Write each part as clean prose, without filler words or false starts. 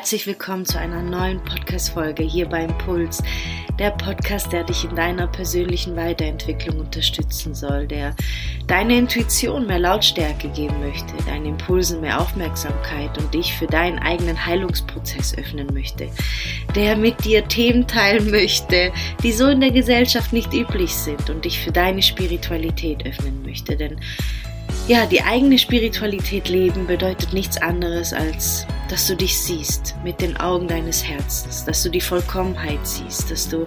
Herzlich willkommen zu einer neuen Podcast-Folge hier bei Impuls, der Podcast, der dich in deiner persönlichen Weiterentwicklung unterstützen soll, der deine Intuition mehr Lautstärke geben möchte, deinen Impulsen mehr Aufmerksamkeit und dich für deinen eigenen Heilungsprozess öffnen möchte, der mit dir Themen teilen möchte, die so in der Gesellschaft nicht üblich sind und dich für deine Spiritualität öffnen möchte, denn ja, die eigene Spiritualität leben bedeutet nichts anderes, als dass du dich siehst mit den Augen deines Herzens, dass du die Vollkommenheit siehst, dass du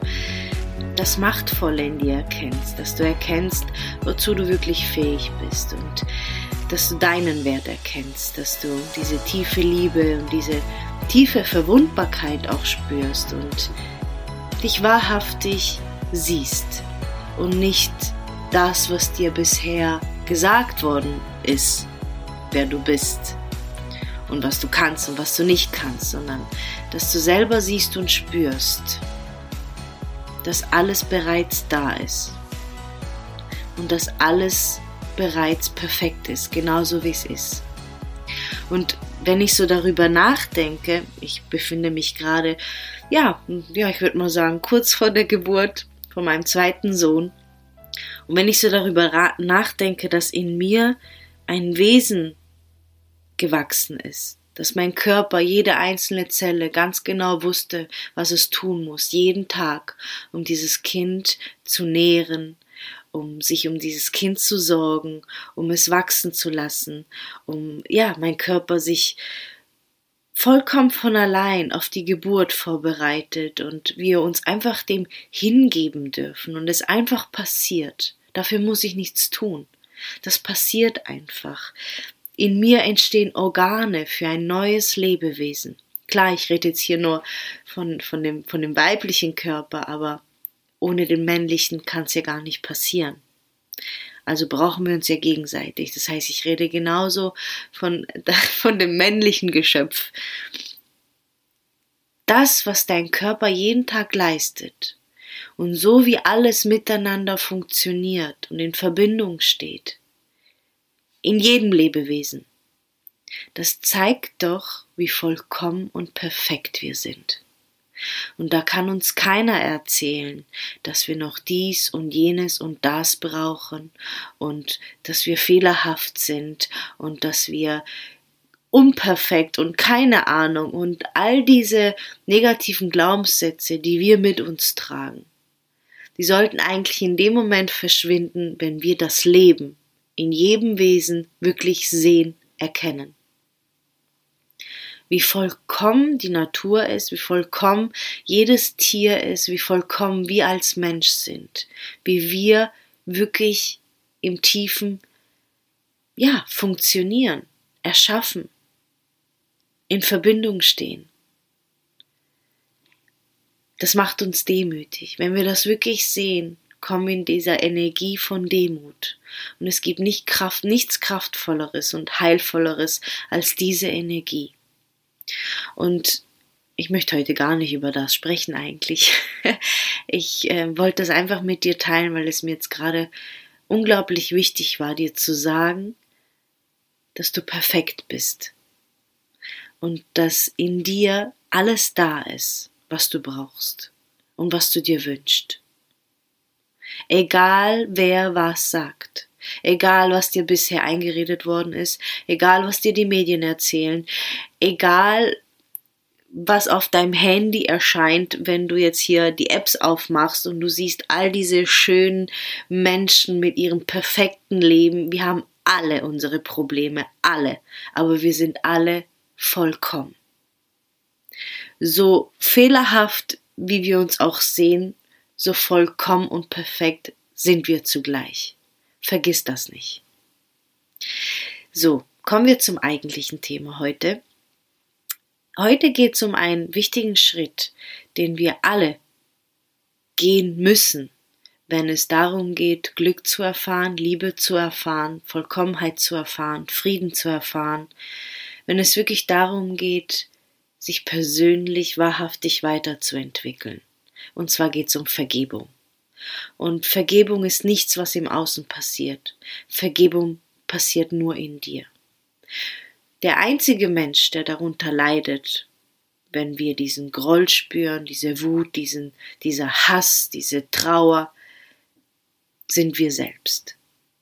das Machtvolle in dir erkennst, dass du erkennst, wozu du wirklich fähig bist und dass du deinen Wert erkennst, dass du diese tiefe Liebe und diese tiefe Verwundbarkeit auch spürst und dich wahrhaftig siehst und nicht das, was dir bisher gesagt worden ist, wer du bist und was du kannst und was du nicht kannst, sondern dass du selber siehst und spürst, dass alles bereits da ist und dass alles bereits perfekt ist, genauso wie es ist. Und wenn ich so darüber nachdenke, ich befinde mich gerade, ja, ich würde mal sagen, kurz vor der Geburt von meinem zweiten Sohn. Und wenn ich so darüber nachdenke, dass in mir ein Wesen gewachsen ist, dass mein Körper, jede einzelne Zelle ganz genau wusste, was es tun muss, jeden Tag, um dieses Kind zu nähren, um sich um dieses Kind zu sorgen, um es wachsen zu lassen, um, ja, mein Körper sich vollkommen von allein auf die Geburt vorbereitet und wir uns einfach dem hingeben dürfen und es einfach passiert. Dafür muss ich nichts tun. Das passiert einfach. In mir entstehen Organe für ein neues Lebewesen. Klar, ich rede jetzt hier nur von dem weiblichen Körper, aber ohne den männlichen kann es ja gar nicht passieren. Also brauchen wir uns ja gegenseitig. Das heißt, ich rede genauso von dem männlichen Geschöpf. Das, was dein Körper jeden Tag leistet und so wie alles miteinander funktioniert und in Verbindung steht, in jedem Lebewesen, das zeigt doch, wie vollkommen und perfekt wir sind. Und da kann uns keiner erzählen, dass wir noch dies und jenes und das brauchen und dass wir fehlerhaft sind und dass wir unperfekt und keine Ahnung und all diese negativen Glaubenssätze, die wir mit uns tragen, die sollten eigentlich in dem Moment verschwinden, wenn wir das Leben in jedem Wesen wirklich sehen, erkennen. Wie vollkommen die Natur ist, wie vollkommen jedes Tier ist, wie vollkommen wir als Mensch sind, wie wir wirklich im Tiefen, ja, funktionieren, erschaffen, in Verbindung stehen. Das macht uns demütig. Wenn wir das wirklich sehen, kommen wir in dieser Energie von Demut. Und es gibt nichts Kraftvolleres und Heilvolleres als diese Energie. Und ich möchte heute gar nicht über das sprechen eigentlich. Ich wollte das einfach mit dir teilen, weil es mir jetzt gerade unglaublich wichtig war, dir zu sagen, dass du perfekt bist und dass in dir alles da ist, was du brauchst und was du dir wünschst. Egal wer was sagt. Egal, was dir bisher eingeredet worden ist, egal, was dir die Medien erzählen, egal, was auf deinem Handy erscheint, wenn du jetzt hier die Apps aufmachst und du siehst all diese schönen Menschen mit ihrem perfekten Leben. Wir haben alle unsere Probleme, alle, aber wir sind alle vollkommen. So fehlerhaft, wie wir uns auch sehen, so vollkommen und perfekt sind wir zugleich. Vergiss das nicht. So, kommen wir zum eigentlichen Thema heute. Heute geht es um einen wichtigen Schritt, den wir alle gehen müssen, wenn es darum geht, Glück zu erfahren, Liebe zu erfahren, Vollkommenheit zu erfahren, Frieden zu erfahren. Wenn es wirklich darum geht, sich persönlich wahrhaftig weiterzuentwickeln. Und zwar geht es um Vergebung. Und Vergebung ist nichts, was im Außen passiert. Vergebung passiert nur in dir. Der einzige Mensch, der darunter leidet, wenn wir diesen Groll spüren, diese Wut, dieser Hass, diese Trauer, sind wir selbst.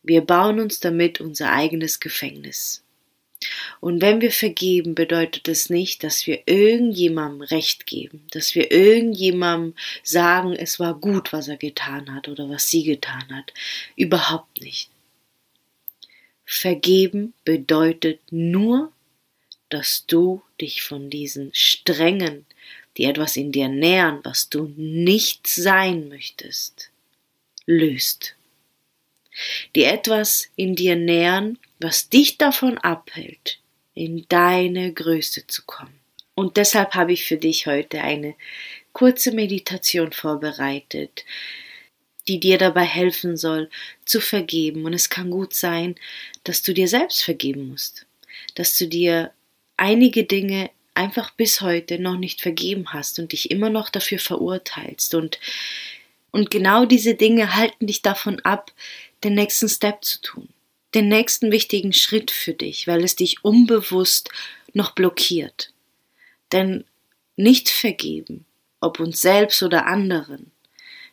Wir bauen uns damit unser eigenes Gefängnis. Und wenn wir vergeben, bedeutet es nicht, dass wir irgendjemandem Recht geben, dass wir irgendjemandem sagen, es war gut, was er getan hat oder was sie getan hat. Überhaupt nicht. Vergeben bedeutet nur, dass du dich von diesen Strängen, die etwas in dir nähren, was du nicht sein möchtest, löst. Die etwas in dir nähren, was dich davon abhält, in deine Größe zu kommen. Und deshalb habe ich für dich heute eine kurze Meditation vorbereitet, die dir dabei helfen soll, zu vergeben. Und es kann gut sein, dass du dir selbst vergeben musst, dass du dir einige Dinge einfach bis heute noch nicht vergeben hast und dich immer noch dafür verurteilst. Und genau diese Dinge halten dich davon ab, den nächsten Step zu tun, den nächsten wichtigen Schritt für dich, weil es dich unbewusst noch blockiert. Denn nicht vergeben, ob uns selbst oder anderen,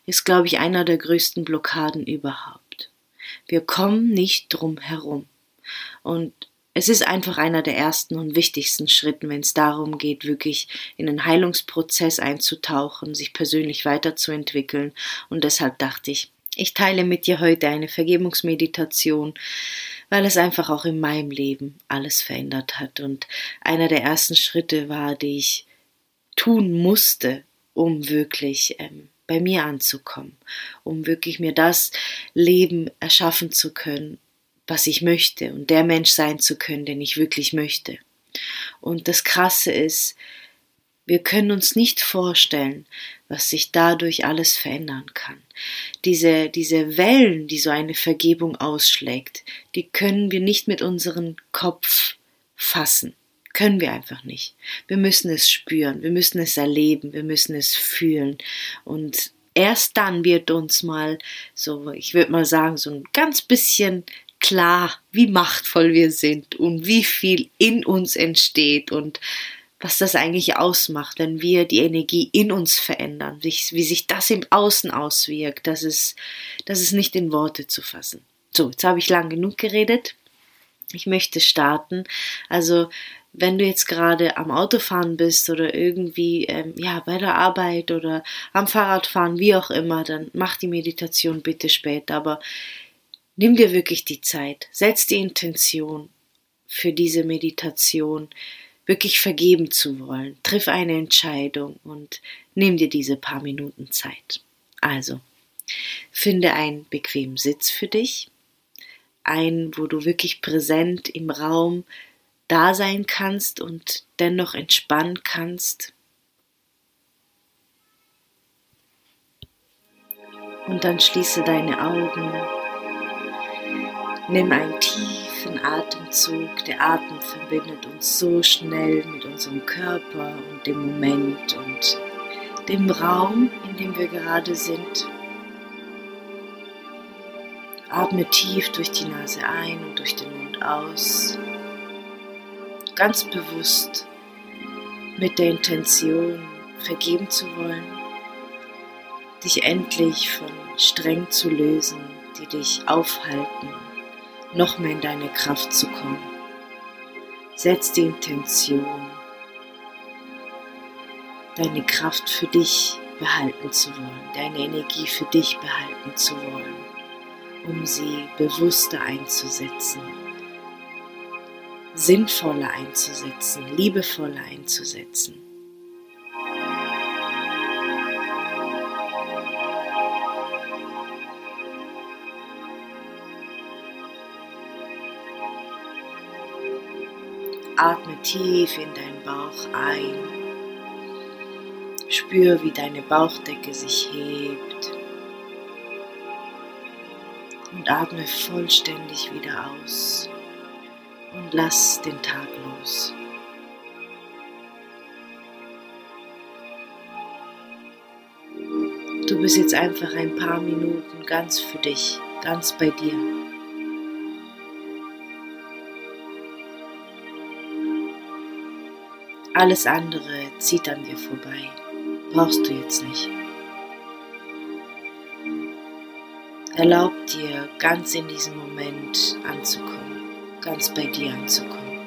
ist, glaube ich, einer der größten Blockaden überhaupt. Wir kommen nicht drum herum. Und es ist einfach einer der ersten und wichtigsten Schritten, wenn es darum geht, wirklich in den Heilungsprozess einzutauchen, sich persönlich weiterzuentwickeln. Und deshalb dachte ich, ich teile mit dir heute eine Vergebungsmeditation, weil es einfach auch in meinem Leben alles verändert hat. Und einer der ersten Schritte war, die ich tun musste, um wirklich bei mir anzukommen, um wirklich mir das Leben erschaffen zu können, was ich möchte und der Mensch sein zu können, den ich wirklich möchte. Und das Krasse ist, wir können uns nicht vorstellen, was sich dadurch alles verändern kann. Diese Wellen, die so eine Vergebung ausschlägt, die können wir nicht mit unserem Kopf fassen. Können wir einfach nicht. Wir müssen es spüren, wir müssen es erleben, wir müssen es fühlen. Und erst dann wird uns mal so, ich würde mal sagen, so ein ganz bisschen klar, wie machtvoll wir sind und wie viel in uns entsteht und was das eigentlich ausmacht, wenn wir die Energie in uns verändern, wie sich das im Außen auswirkt, das ist nicht in Worte zu fassen. So, jetzt habe ich lang genug geredet. Ich möchte starten. Also, wenn du jetzt gerade am Autofahren bist oder irgendwie bei der Arbeit oder am Fahrradfahren, wie auch immer, dann mach die Meditation bitte später. Aber nimm dir wirklich die Zeit, setz die Intention für diese Meditation, wirklich vergeben zu wollen. Triff eine Entscheidung und nimm dir diese paar Minuten Zeit. Also, finde einen bequemen Sitz für dich, einen, wo du wirklich präsent im Raum da sein kannst und dennoch entspannen kannst. Und dann schließe deine Augen. Nimm einen tiefen Atemzug. Der Atem verbindet uns so schnell mit unserem Körper und dem Moment und dem Raum, in dem wir gerade sind. Atme tief durch die Nase ein und durch den Mund aus. Ganz bewusst mit der Intention, vergeben zu wollen, dich endlich von Strängen zu lösen, die dich aufhalten, noch mehr in deine Kraft zu kommen. Setz die Intention, deine Kraft für dich behalten zu wollen, deine Energie für dich behalten zu wollen, um sie bewusster einzusetzen, sinnvoller einzusetzen, liebevoller einzusetzen. Atme tief in deinen Bauch ein. Spür, wie deine Bauchdecke sich hebt. Und atme vollständig wieder aus und lass den Tag los. Du bist jetzt einfach ein paar Minuten ganz für dich, ganz bei dir. Alles andere zieht an dir vorbei. Brauchst du jetzt nicht. Erlaub dir, ganz in diesem Moment anzukommen, ganz bei dir anzukommen,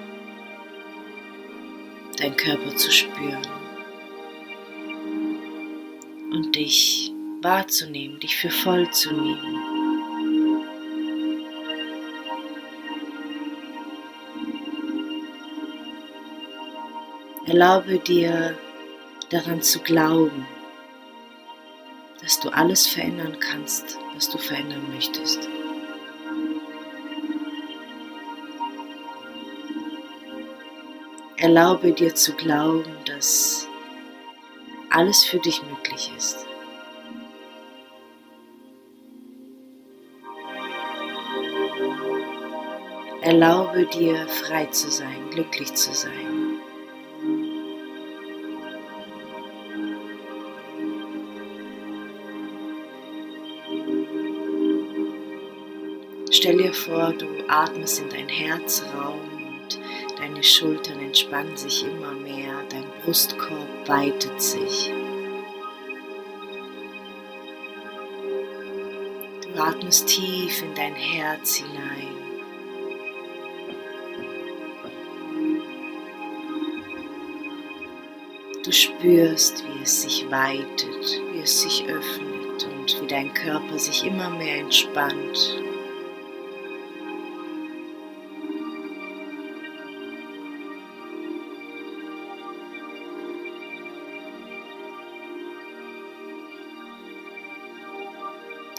deinen Körper zu spüren und dich wahrzunehmen, dich für voll zu nehmen. Erlaube dir, daran zu glauben, dass du alles verändern kannst, was du verändern möchtest. Erlaube dir zu glauben, dass alles für dich möglich ist. Erlaube dir, frei zu sein, glücklich zu sein. Stell dir vor, du atmest in deinen Herzraum und deine Schultern entspannen sich immer mehr, dein Brustkorb weitet sich. Du atmest tief in dein Herz hinein. Du spürst, wie es sich weitet, wie es sich öffnet und wie dein Körper sich immer mehr entspannt.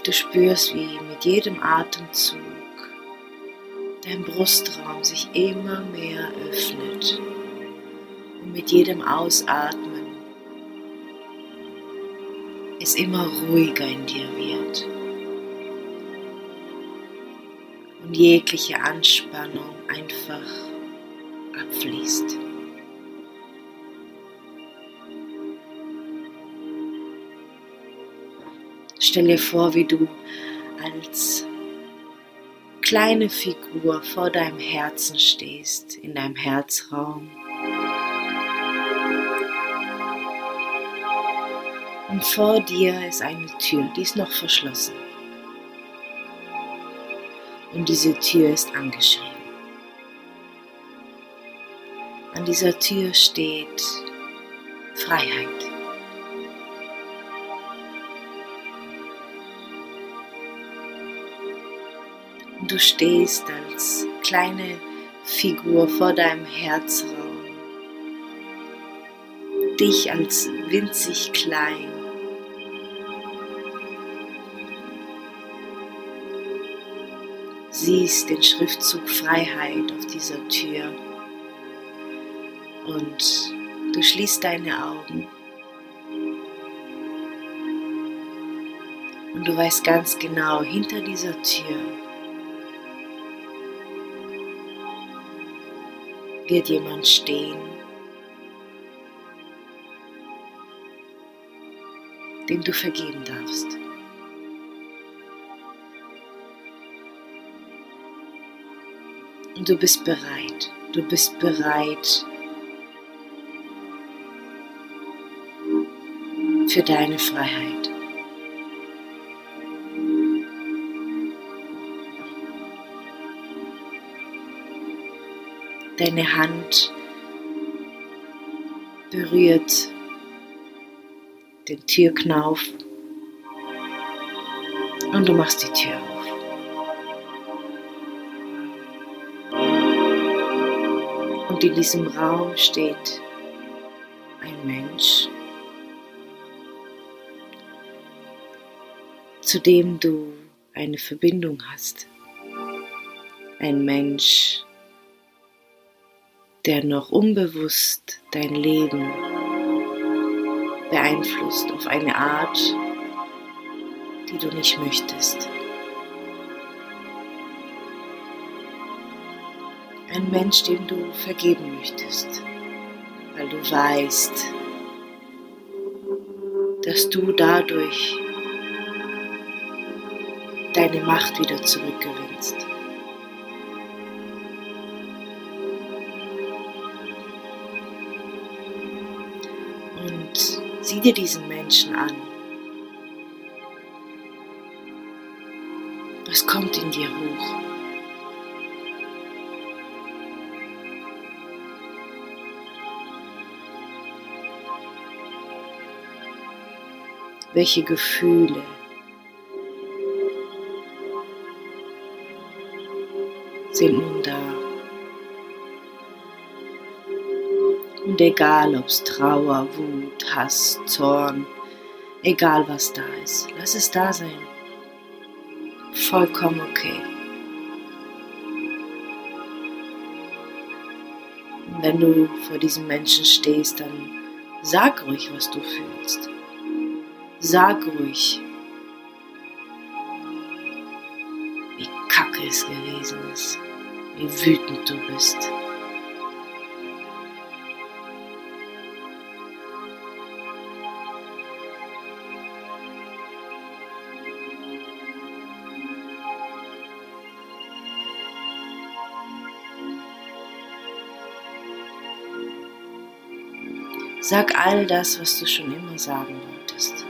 Du spürst, wie mit jedem Atemzug dein Brustraum sich immer mehr öffnet und mit jedem Ausatmen es immer ruhiger in dir wird und jegliche Anspannung einfach abfließt. Stell dir vor, wie du als kleine Figur vor deinem Herzen stehst, in deinem Herzraum und vor dir ist eine Tür, die ist noch verschlossen und diese Tür ist angeschrieben. An dieser Tür steht Freiheit. Du stehst als kleine Figur vor deinem Herzraum, dich als winzig klein. Siehst den Schriftzug Freiheit auf dieser Tür und du schließt deine Augen und du weißt ganz genau, hinter dieser Tür wird jemand stehen, dem du vergeben darfst. Und du bist bereit für deine Freiheit. Deine Hand berührt den Türknauf und du machst die Tür auf. Und in diesem Raum steht ein Mensch, zu dem du eine Verbindung hast. Ein Mensch, der noch unbewusst dein Leben beeinflusst auf eine Art, die du nicht möchtest. Ein Mensch, dem du vergeben möchtest, weil du weißt, dass du dadurch deine Macht wieder zurückgewinnst. Sieh dir diesen Menschen an. Was kommt in dir hoch? Welche Gefühle? Sind nun da. Und egal, ob es Trauer, Wut, Hass, Zorn, egal was da ist, lass es da sein. Vollkommen okay. Und wenn du vor diesem Menschen stehst, dann sag ruhig, was du fühlst. Sag ruhig, wie kacke es gewesen ist, wie wütend du bist. Sag all das, was du schon immer sagen wolltest.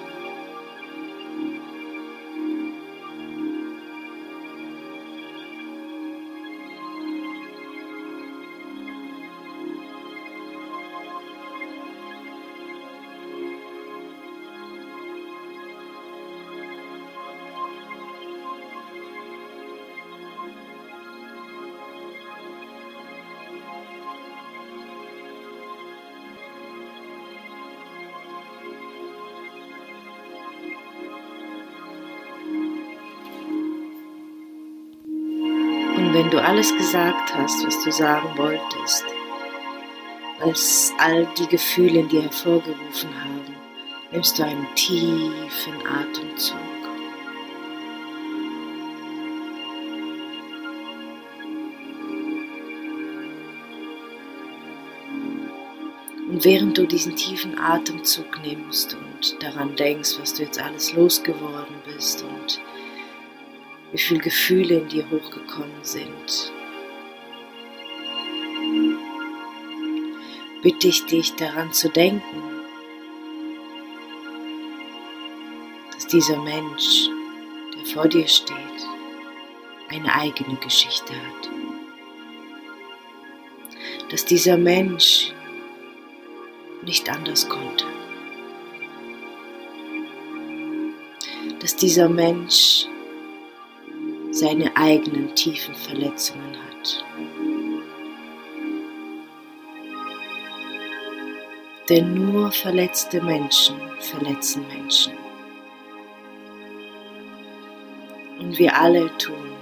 Wenn du alles gesagt hast, was du sagen wolltest, was all die Gefühle in dir hervorgerufen haben, nimmst du einen tiefen Atemzug. Und während du diesen tiefen Atemzug nimmst und daran denkst, was du jetzt alles losgeworden bist und wie viele Gefühle in dir hochgekommen sind. Bitte ich dich, daran zu denken, dass dieser Mensch, der vor dir steht, eine eigene Geschichte hat. Dass dieser Mensch nicht anders konnte. Dass dieser Mensch seine eigenen tiefen Verletzungen hat. Denn nur verletzte Menschen verletzen Menschen. Und wir alle tun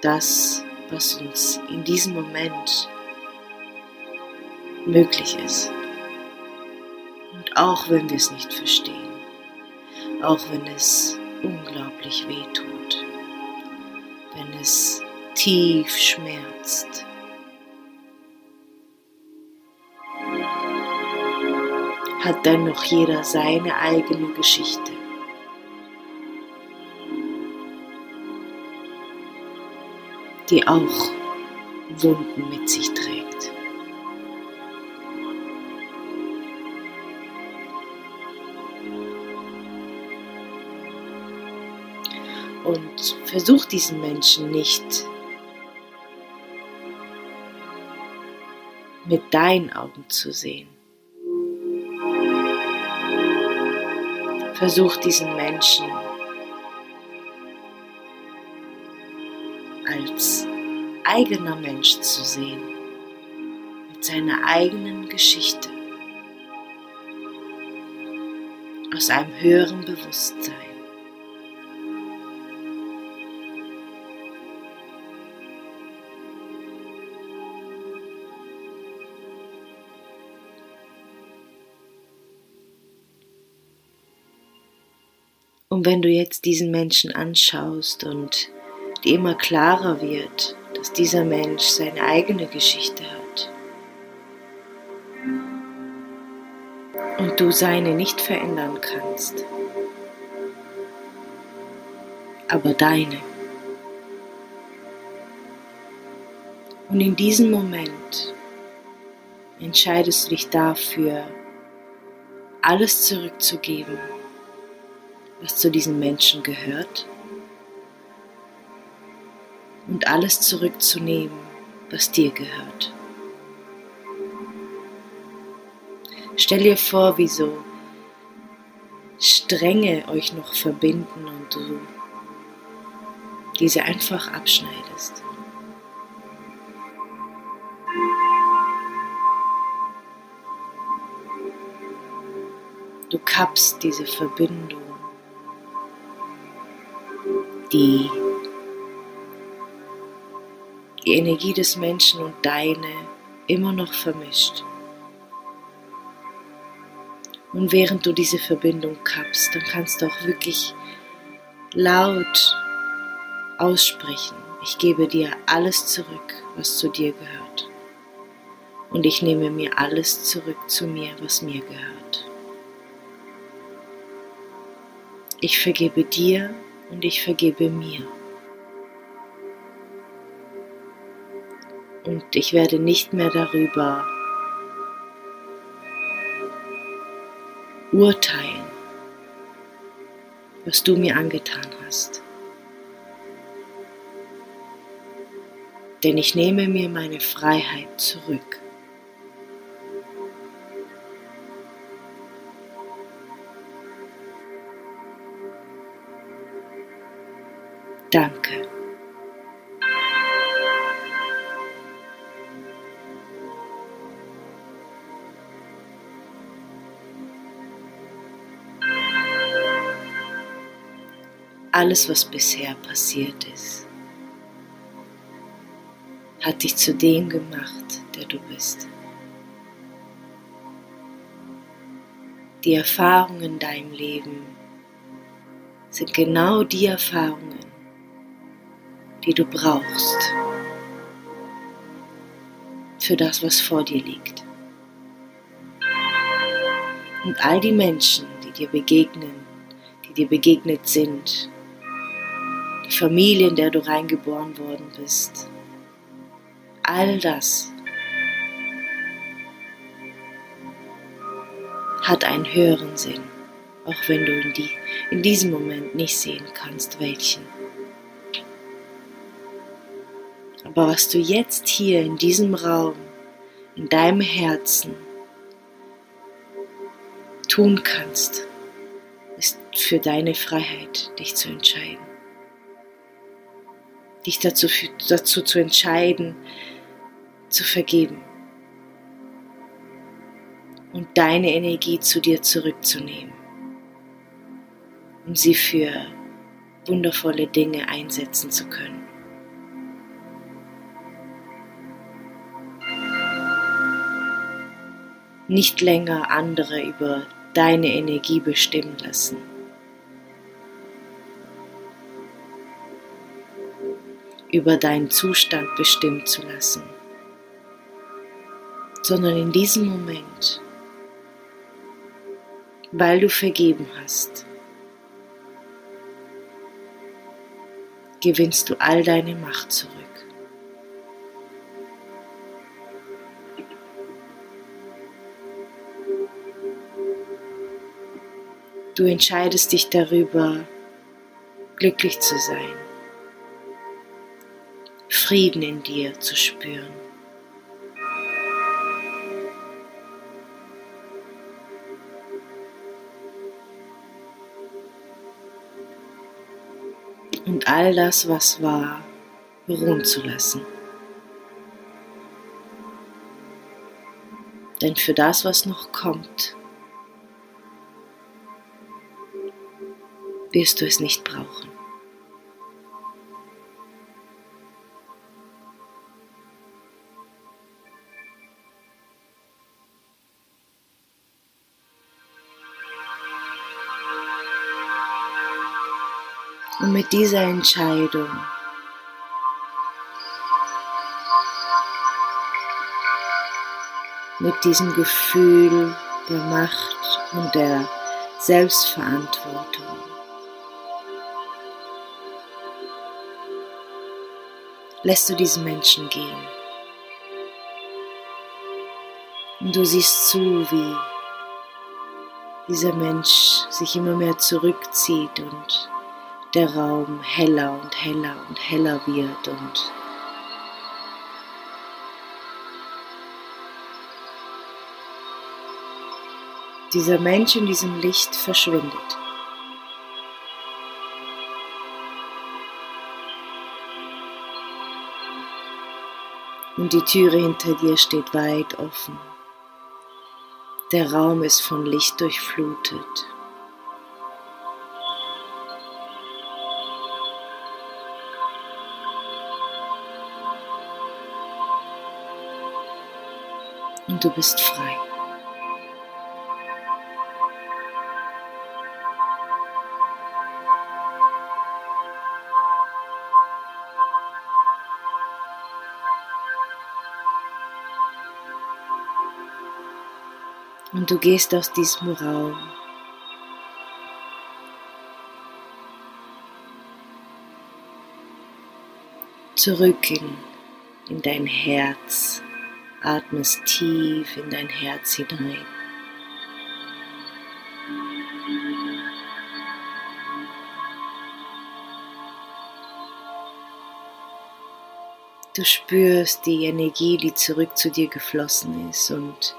das, was uns in diesem Moment möglich ist. Und auch wenn wir es nicht verstehen, auch wenn es unglaublich wehtut, wenn es tief schmerzt. Hat dennoch jeder seine eigene Geschichte. Die auch Wunden mit sich trägt. Und versuch diesen Menschen nicht mit deinen Augen zu sehen. Versuch diesen Menschen als eigener Mensch zu sehen, mit seiner eigenen Geschichte, aus einem höheren Bewusstsein. Und wenn du jetzt diesen Menschen anschaust und dir immer klarer wird, dass dieser Mensch seine eigene Geschichte hat und du seine nicht verändern kannst, aber deine. Und in diesem Moment entscheidest du dich dafür, alles zurückzugeben, was zu diesen Menschen gehört, und alles zurückzunehmen, was dir gehört. Stell dir vor, wie so Stränge euch noch verbinden und du diese einfach abschneidest. Du kappst diese Verbindung, die Energie des Menschen und deine immer noch vermischt. Und während du diese Verbindung kappst, dann kannst du auch wirklich laut aussprechen: Ich gebe dir alles zurück, was zu dir gehört. Und ich nehme mir alles zurück zu mir, was mir gehört. Ich vergebe dir und ich vergebe mir. Und ich werde nicht mehr darüber urteilen, was du mir angetan hast. Denn ich nehme mir meine Freiheit zurück. Danke. Alles, was bisher passiert ist, hat dich zu dem gemacht, der du bist. Die Erfahrungen in deinem Leben sind genau die Erfahrungen, die du brauchst für das, was vor dir liegt. Und all die Menschen, die dir begegnen, die dir begegnet sind, die Familie, in der du reingeboren worden bist, all das hat einen höheren Sinn, auch wenn du in diesem Moment nicht sehen kannst, welchen. Aber was du jetzt hier in diesem Raum, in deinem Herzen tun kannst, ist für deine Freiheit, dich zu entscheiden. Dich dazu zu entscheiden, zu vergeben und deine Energie zu dir zurückzunehmen, um sie für wundervolle Dinge einsetzen zu können. Nicht länger andere über deine Energie bestimmen lassen. Über deinen Zustand bestimmen zu lassen, sondern in diesem Moment, weil du vergeben hast, gewinnst du all deine Macht zurück. Du entscheidest dich darüber, glücklich zu sein, Frieden in dir zu spüren. Und all das, was war, ruhen zu lassen. Denn für das, was noch kommt, wirst du es nicht brauchen. Und mit dieser Entscheidung mit diesem Gefühl der Macht und der Selbstverantwortung lässt du diesen Menschen gehen und du siehst zu, wie dieser Mensch sich immer mehr zurückzieht und der Raum heller und heller und heller wird und dieser Mensch in diesem Licht verschwindet. Und die Türe hinter dir steht weit offen. Der Raum ist von Licht durchflutet. Und du bist frei. Und du gehst aus diesem Raum zurück in dein Herz, atmest tief in dein Herz hinein. Du spürst die Energie, die zurück zu dir geflossen ist, und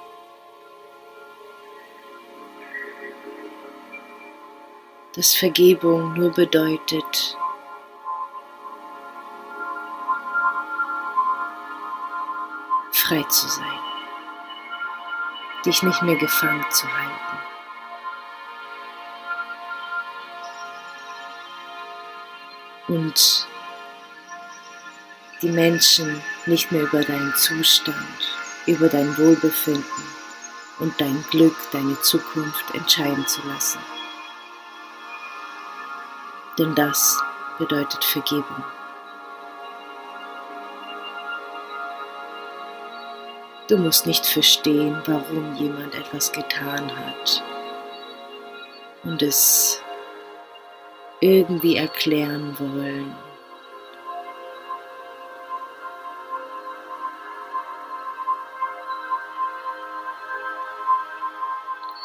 dass Vergebung nur bedeutet, frei zu sein, dich nicht mehr gefangen zu halten. Und die Menschen nicht mehr über deinen Zustand, über dein Wohlbefinden und dein Glück, deine Zukunft entscheiden zu lassen. Denn das bedeutet Vergebung. Du musst nicht verstehen, warum jemand etwas getan hat und es irgendwie erklären wollen.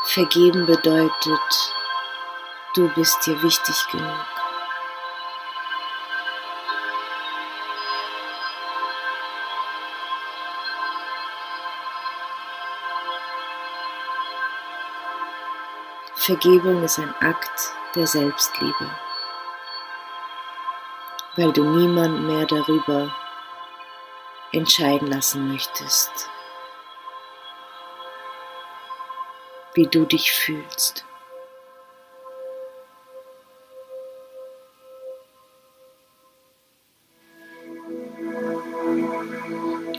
Vergeben bedeutet, du bist dir wichtig genug. Vergebung ist ein Akt der Selbstliebe, weil du niemand mehr darüber entscheiden lassen möchtest, wie du dich fühlst.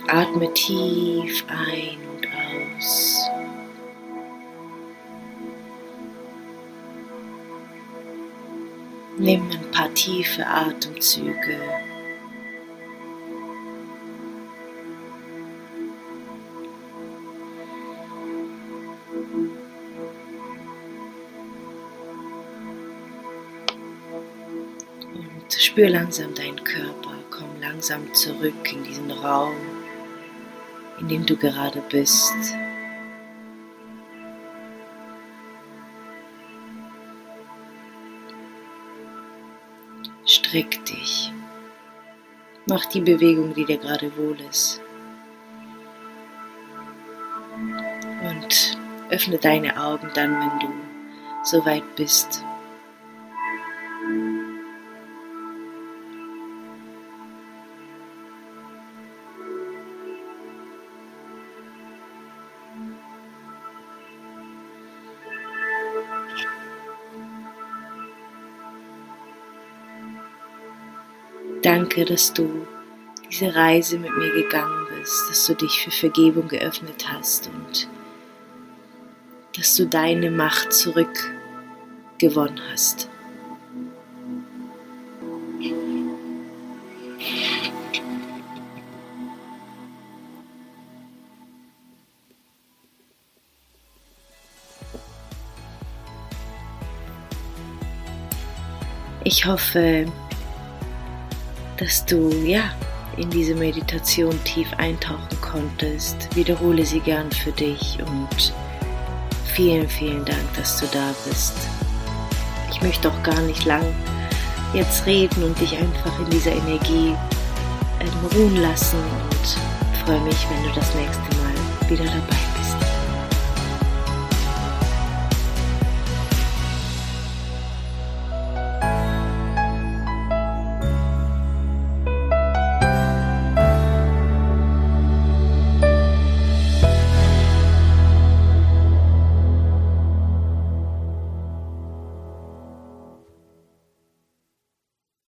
Atme tief ein und aus. Nimm ein paar tiefe Atemzüge und spür langsam deinen Körper. Komm langsam zurück in diesen Raum, in dem du gerade bist. Streck dich. Mach die Bewegung, die dir gerade wohl ist. Und öffne deine Augen dann, wenn du soweit bist. Danke, dass du diese Reise mit mir gegangen bist, dass du dich für Vergebung geöffnet hast und dass du deine Macht zurückgewonnen hast. Ich hoffe, dass du in diese Meditation tief eintauchen konntest. Wiederhole sie gern für dich und Vielen, vielen Dank, dass du da bist. Ich möchte auch gar nicht lang jetzt reden und dich einfach in dieser Energie ruhen lassen und freue mich, wenn du das nächste Mal wieder dabei bist.